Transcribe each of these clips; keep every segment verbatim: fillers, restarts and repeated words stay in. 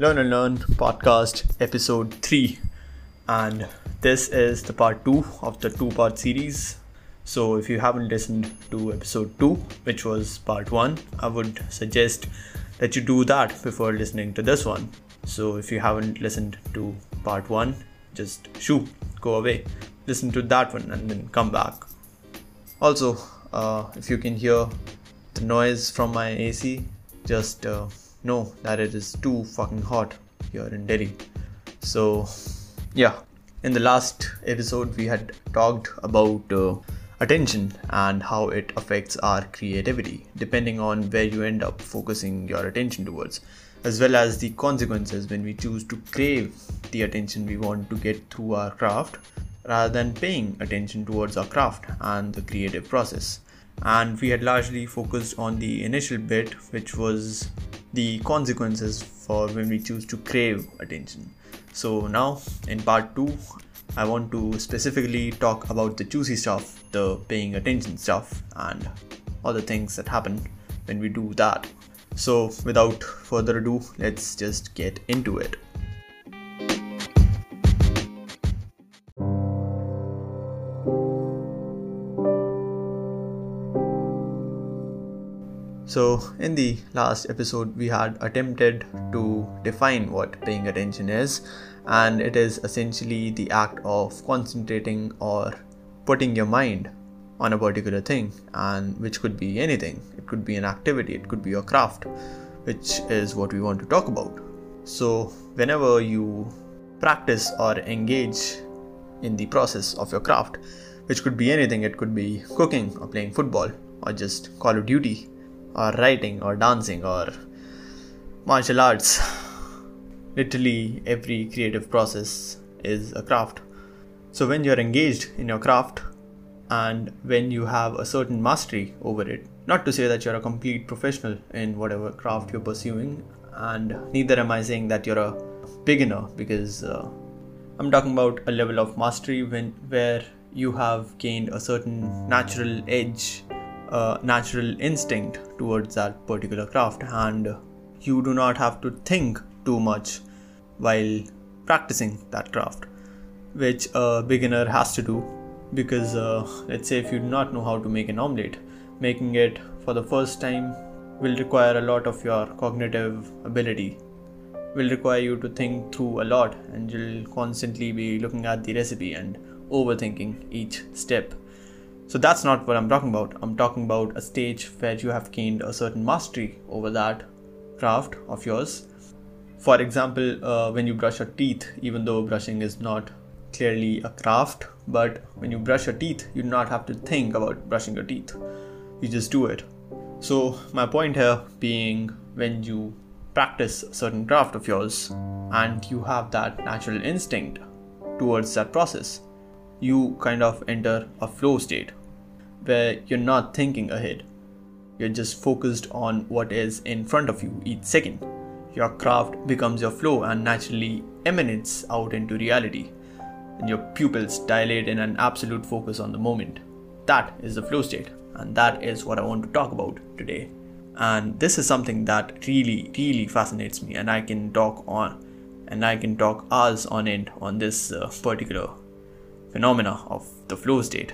Learn and Learn podcast episode three, and this is the part two of the two part series. So if you haven't listened to episode two, which was part one, I would suggest that you do that before listening to this one. So if you haven't listened to part one, just shoo, go away, listen to that one and then come back. Also, uh, if you can hear the noise from my A C, just uh, know that it is too fucking hot here in Delhi. So yeah, in the last episode we had talked about uh, attention and how it affects our creativity depending on where you end up focusing your attention towards, as well as the consequences when we choose to crave the attention we want to get through our craft rather than paying attention towards our craft and the creative process. And we had largely focused on the initial bit, which was the consequences for when we choose to crave attention. So now in part two, I want to specifically talk about the juicy stuff, the paying attention stuff, and all the things that happen when we do that. So without further ado, let's just get into it. So in the last episode, we had attempted to define what paying attention is, and it is essentially the act of concentrating or putting your mind on a particular thing, and which could be anything. It could be an activity, it could be your craft, which is what we want to talk about. So whenever you practice or engage in the process of your craft, which could be anything, it could be cooking or playing football or just Call of Duty, or writing or dancing or martial arts. Literally every creative process is a craft. So when you're engaged in your craft and when you have a certain mastery over it, not to say that you're a complete professional in whatever craft you're pursuing, and neither am I saying that you're a beginner, because uh, I'm talking about a level of mastery when where you have gained a certain natural edge, Uh, natural instinct towards that particular craft, and you do not have to think too much while practicing that craft, which a beginner has to do, because uh, let's say if you do not know how to make an omelette, making it for the first time will require a lot of your cognitive ability, will require you to think through a lot, and you'll constantly be looking at the recipe and overthinking each step. So that's not what I'm talking about. I'm talking about a stage where you have gained a certain mastery over that craft of yours. For example, uh, when you brush your teeth, even though brushing is not clearly a craft, but when you brush your teeth, you do not have to think about brushing your teeth. You just do it. So my point here being, when you practice a certain craft of yours and you have that natural instinct towards that process, you kind of enter a flow state, where you're not thinking ahead. You're just focused on what is in front of you each second. Your craft becomes your flow and naturally emanates out into reality, and your pupils dilate in an absolute focus on the moment. That is the flow state, and that is what I want to talk about today. And this is something that really, really fascinates me, and I can talk on, and I can talk hours on end on this uh, particular phenomena of the flow state.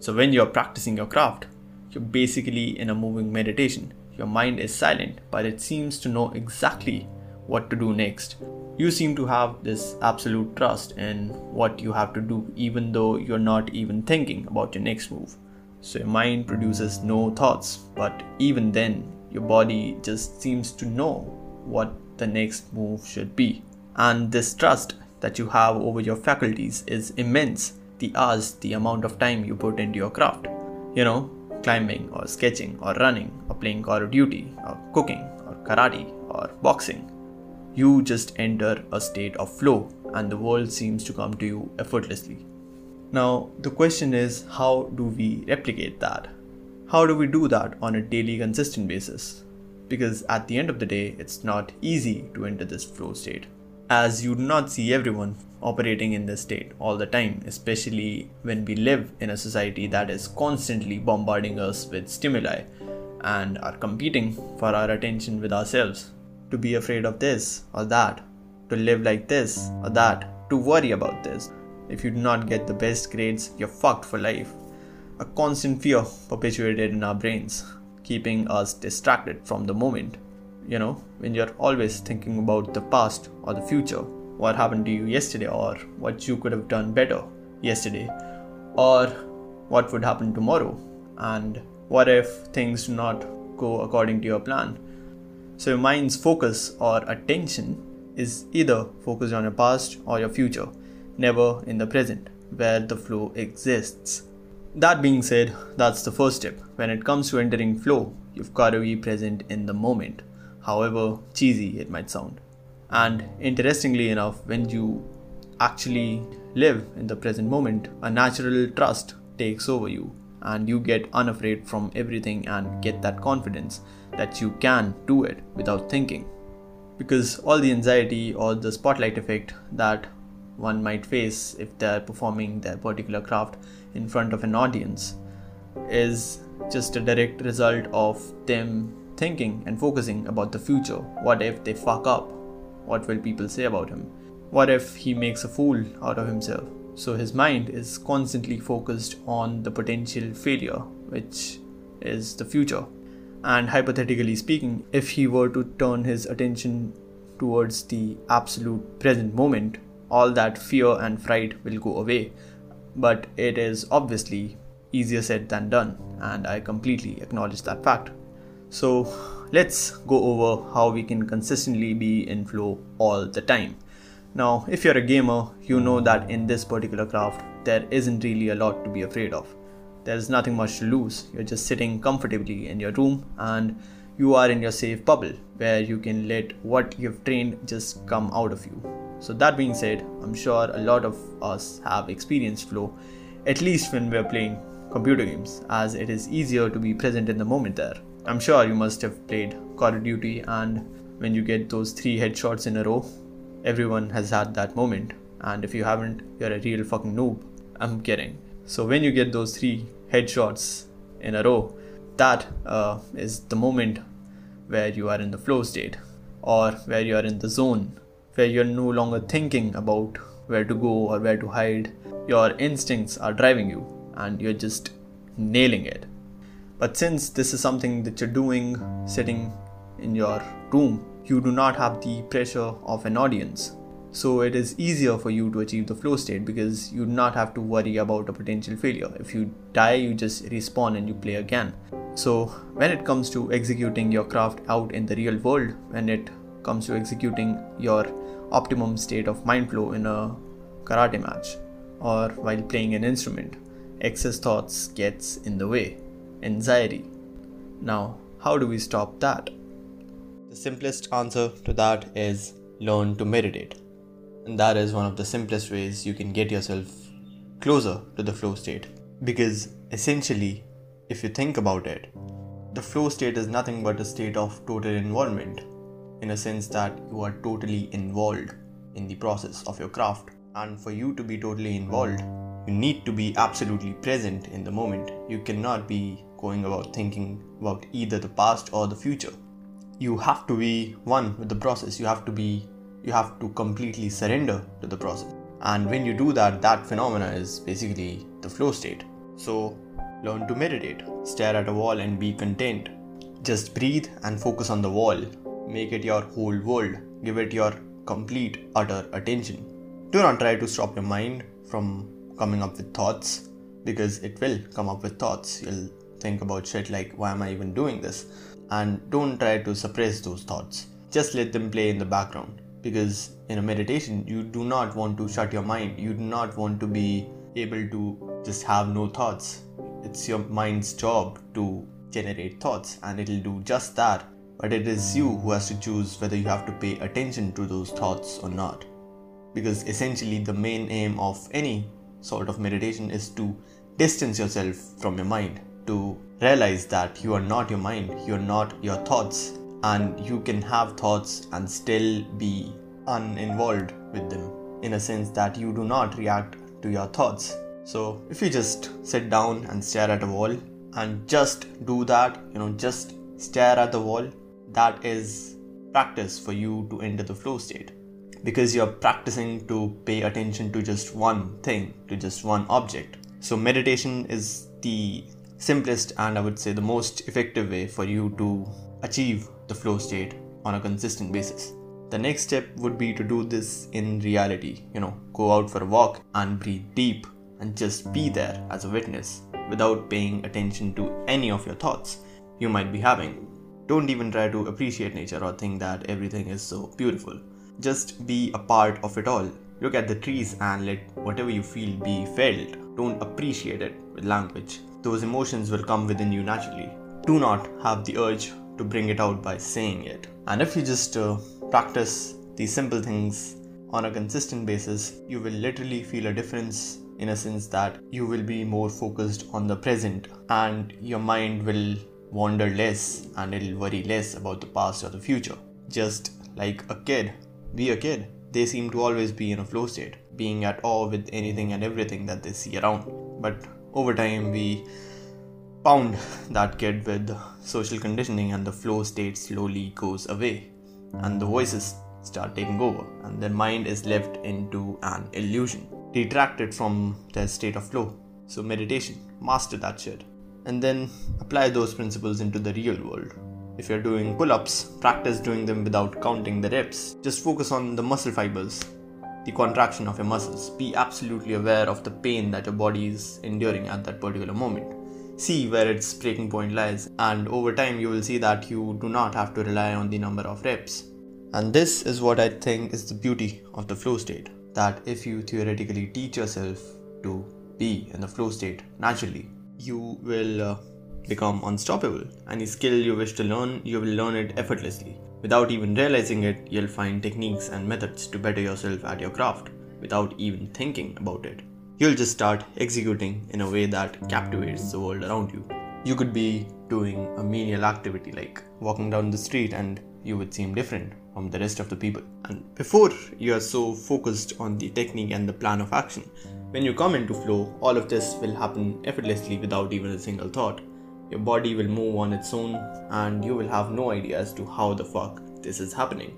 So when you're practicing your craft, you're basically in a moving meditation. Your mind is silent, but it seems to know exactly what to do next. You seem to have this absolute trust in what you have to do, even though you're not even thinking about your next move. So your mind produces no thoughts, but even then, your body just seems to know what the next move should be. And this trust that you have over your faculties is immense. The hours, the amount of time you put into your craft, you know, climbing or sketching or running or playing Call of Duty or cooking or karate or boxing, you just enter a state of flow and the world seems to come to you effortlessly. Now the question is, how do we replicate that? How do we do that on a daily consistent basis? Because at the end of the day, it's not easy to enter this flow state, as you do not see everyone operating in this state all the time, especially when we live in a society that is constantly bombarding us with stimuli and are competing for our attention with ourselves. to be afraid of this or that, to live like this or that, to worry about this. If you do not get the best grades, you're fucked for life. A constant fear perpetuated in our brains, keeping us distracted from the moment. You know, when you're always thinking about the past or the future, what happened to you yesterday, or what you could have done better yesterday, or what would happen tomorrow, and what if things do not go according to your plan. So your mind's focus or attention is either focused on your past or your future, never in the present, where the flow exists. That being said, that's the first step. When it comes to entering flow, you've got to be present in the moment, however cheesy it might sound. And interestingly enough, when you actually live in the present moment, a natural trust takes over you, and you get unafraid from everything and get that confidence that you can do it without thinking. Because all the anxiety or the spotlight effect that one might face if they're performing their particular craft in front of an audience is just a direct result of them thinking and focusing about the future. What if they fuck up? What will people say about him? What if he makes a fool out of himself? So his mind is constantly focused on the potential failure, which is the future. And hypothetically speaking, if he were to turn his attention towards the absolute present moment, all that fear and fright will go away. But it is obviously easier said than done, and I completely acknowledge that fact. So let's go over how we can consistently be in flow all the time. Now, if you're a gamer, you know that in this particular craft, there isn't really a lot to be afraid of. There's nothing much to lose. You're just sitting comfortably in your room, and you are in your safe bubble where you can let what you've trained just come out of you. So that being said, I'm sure a lot of us have experienced flow, at least when we're playing computer games, as it is easier to be present in the moment there. I'm sure you must have played Call of Duty, and when you get those three headshots in a row, everyone has had that moment, and if you haven't, you're a real fucking noob. I'm kidding. So when you get those three headshots in a row, that uh, is the moment where you are in the flow state, or where you are in the zone, where you're no longer thinking about where to go or where to hide. Your instincts are driving you, and you're just nailing it. But since this is something that you're doing sitting in your room, you do not have the pressure of an audience. So it is easier for you to achieve the flow state because you do not have to worry about a potential failure. If you die, you just respawn and you play again. So when it comes to executing your craft out in the real world, when it comes to executing your optimum state of mind flow in a karate match or while playing an instrument, excess thoughts gets in the way. Anxiety. Now, how do we stop that? The simplest answer to that is learn to meditate. And that is one of the simplest ways you can get yourself closer to the flow state. Because essentially, if you think about it, the flow state is nothing but a state of total involvement, in a sense that you are totally involved in the process of your craft. And for you to be totally involved, you need to be absolutely present in the moment. You cannot be going about thinking about either the past or the future. You have to be one with the process. You have to be, you have to completely surrender to the process. And when you do that, that phenomena is basically the flow state. So learn to meditate, stare at a wall and be content. Just breathe and focus on the wall. Make it your whole world. Give it your complete, utter attention. Do not try to stop your mind from coming up with thoughts, because it will come up with thoughts. You'll think about shit like, why am I even doing this? And don't try to suppress those thoughts. Just let them play in the background. Because in a meditation, you do not want to shut your mind. You do not want to be able to just have no thoughts. It's your mind's job to generate thoughts, and it'll do just that. But it is you who has to choose whether you have to pay attention to those thoughts or not. Because essentially the main aim of any sort of meditation is to distance yourself from your mind, to realize that you are not your mind, you are not your thoughts, and you can have thoughts and still be uninvolved with them, in a sense that you do not react to your thoughts. So if you just sit down and stare at a wall and just do that, you know, just stare at the wall, that is practice for you to enter the flow state, because you're practicing to pay attention to just one thing, to just one object. So meditation is the simplest and I would say the most effective way for you to achieve the flow state on a consistent basis. The next step would be to do this in reality. You know, go out for a walk and breathe deep and just be there as a witness without paying attention to any of your thoughts you might be having. Don't even try to appreciate nature or think that everything is so beautiful. Just be a part of it all. Look at the trees and let whatever you feel be felt. Don't appreciate it with language. Those emotions will come within you naturally. Do not have the urge to bring it out by saying it. And if you just uh, practice these simple things on a consistent basis, you will literally feel a difference, in a sense that you will be more focused on the present and your mind will wander less and it'll worry less about the past or the future. Just like a kid. Be a kid. They seem to always be in a flow state, being at awe with anything and everything that they see around. But over time, we pound that kid with social conditioning and the flow state slowly goes away and the voices start taking over and their mind is left into an illusion, detracted from their state of flow. So meditation, master that shit and then apply those principles into the real world. If you're doing pull-ups, practice doing them without counting the reps. Just focus on the muscle fibers, the contraction of your muscles. Be absolutely aware of the pain that your body is enduring at that particular moment. See where its breaking point lies, and over time you will see that you do not have to rely on the number of reps. And this is what I think is the beauty of the flow state, that if you theoretically teach yourself to be in the flow state naturally, you will uh, become unstoppable. Any skill you wish to learn, you will learn it effortlessly. Without even realizing it, you'll find techniques and methods to better yourself at your craft without even thinking about it. You'll just start executing in a way that captivates the world around you. You could be doing a menial activity like walking down the street and you would seem different from the rest of the people. And before, you're so focused on the technique and the plan of action. When you come into flow, all of this will happen effortlessly without even a single thought. Your body will move on its own and you will have no idea as to how the fuck this is happening.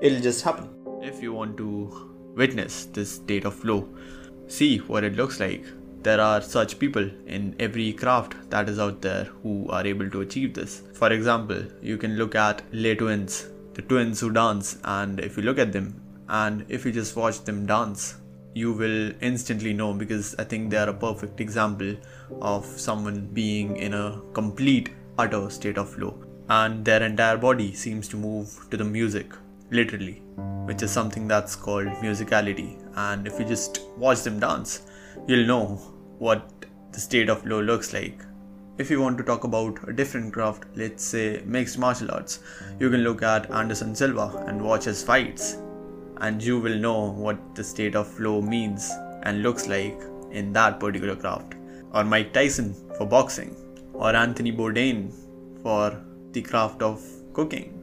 It'll just happen. If you want to witness this state of flow, see what it looks like. There are such people in every craft that is out there who are able to achieve this. For example, you can look at Le Twins, the twins who dance, and if you look at them and if you just watch them dance, you will instantly know, because I think they are a perfect example of someone being in a complete, utter state of flow. And their entire body seems to move to the music, literally, which is something that's called musicality. And if you just watch them dance, you'll know what the state of flow looks like. If you want to talk about a different craft, let's say mixed martial arts, you can look at Anderson Silva and watch his fights, and you will know what the state of flow means and looks like in that particular craft. Or Mike Tyson for boxing, or Anthony Bourdain for the craft of cooking,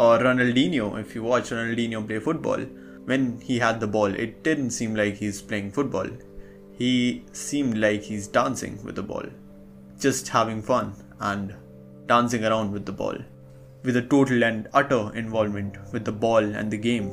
or Ronaldinho. If you watch Ronaldinho play football, when he had the ball, it didn't seem like he's playing football. He seemed like he's dancing with the ball, just having fun and dancing around with the ball, with a total and utter involvement with the ball and the game.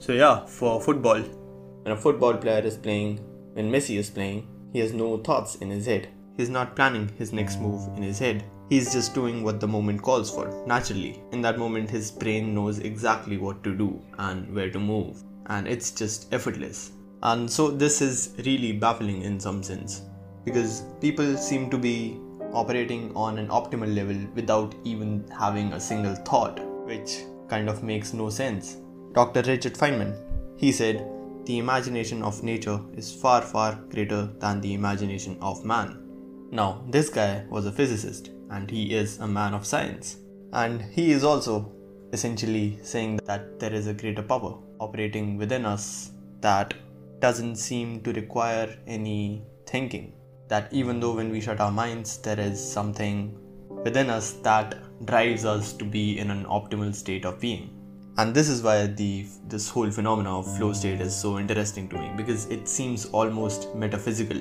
So yeah, for football, when a football player is playing, when Messi is playing, he has no thoughts in his head. He's not planning his next move in his head. He's just doing what the moment calls for, naturally. In that moment, his brain knows exactly what to do and where to move. And it's just effortless. And so this is really baffling in some sense, because people seem to be operating on an optimal level without even having a single thought, which kind of makes no sense. Doctor Richard Feynman, he said, "The imagination of nature is far, far greater than the imagination of man." Now, this guy was a physicist and he is a man of science. And he is also essentially saying that there is a greater power operating within us that doesn't seem to require any thinking. That even though when we shut our minds, there is something within us that drives us to be in an optimal state of being. And this is why the this whole phenomena of flow state is so interesting to me, because it seems almost metaphysical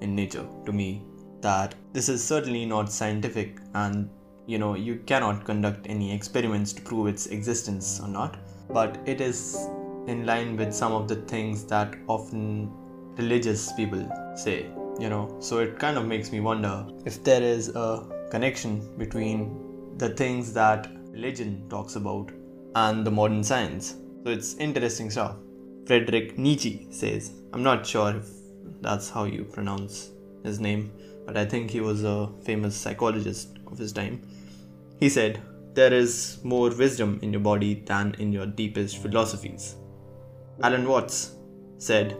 in nature to me, that this is certainly not scientific and you know, you cannot conduct any experiments to prove its existence or not, but it is in line with some of the things that often religious people say, you know. So it kind of makes me wonder if there is a connection between the things that religion talks about and the modern science. So it's interesting stuff. Friedrich Nietzsche says, I'm not sure if that's how you pronounce his name, but I think he was a famous psychologist of his time. He said, there is more wisdom in your body than in your deepest philosophies. Alan Watts said,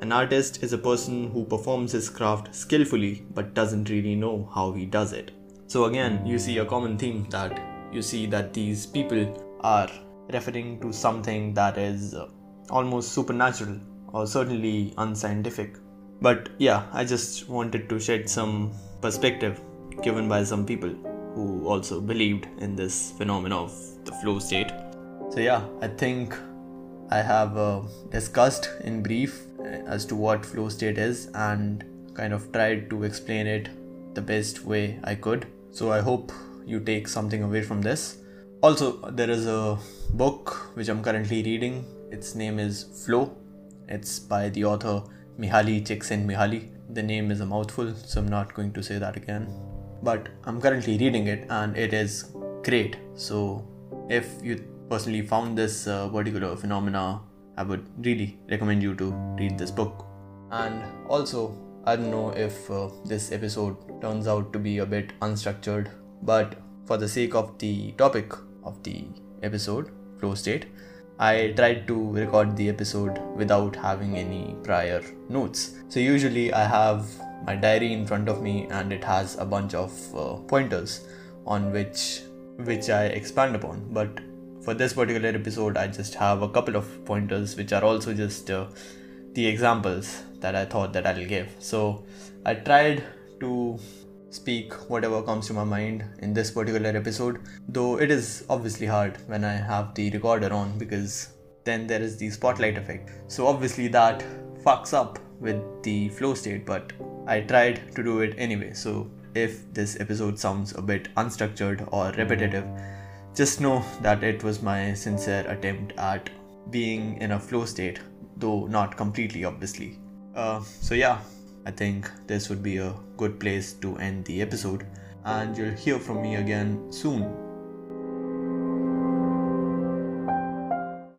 an artist is a person who performs his craft skillfully but doesn't really know how he does it. So again, you see a common theme that you see that these people are referring to something that is uh, almost supernatural or certainly unscientific. But yeah, I just wanted to shed some perspective given by some people who also believed in this phenomenon of the flow state. So yeah, I think I have uh, discussed in brief as to what flow state is and kind of tried to explain it the best way I could. So I hope you take something away from this. Also, there is a book which I'm currently reading. Its name is Flow. It's by the author Mihaly Csikszentmihalyi. The name is a mouthful, so I'm not going to say that again. But I'm currently reading it and it is great. So if you personally found this uh, particular phenomena, I would really recommend you to read this book. And also, I don't know if uh, this episode turns out to be a bit unstructured, but for the sake of the topic of the episode, flow state, I tried to record the episode without having any prior notes. So usually I have my diary in front of me and it has a bunch of uh, pointers on which which I expand upon. But for this particular episode, I just have a couple of pointers which are also just uh, the examples that I thought that I'll give. So I tried to speak whatever comes to my mind in this particular episode, though it is obviously hard when I have the recorder on because then there is the spotlight effect. So obviously that fucks up with the flow state, but I tried to do it anyway. So if this episode sounds a bit unstructured or repetitive, just know that it was my sincere attempt at being in a flow state, though not completely obviously. Uh, so yeah. I think this would be a good place to end the episode, and you'll hear from me again soon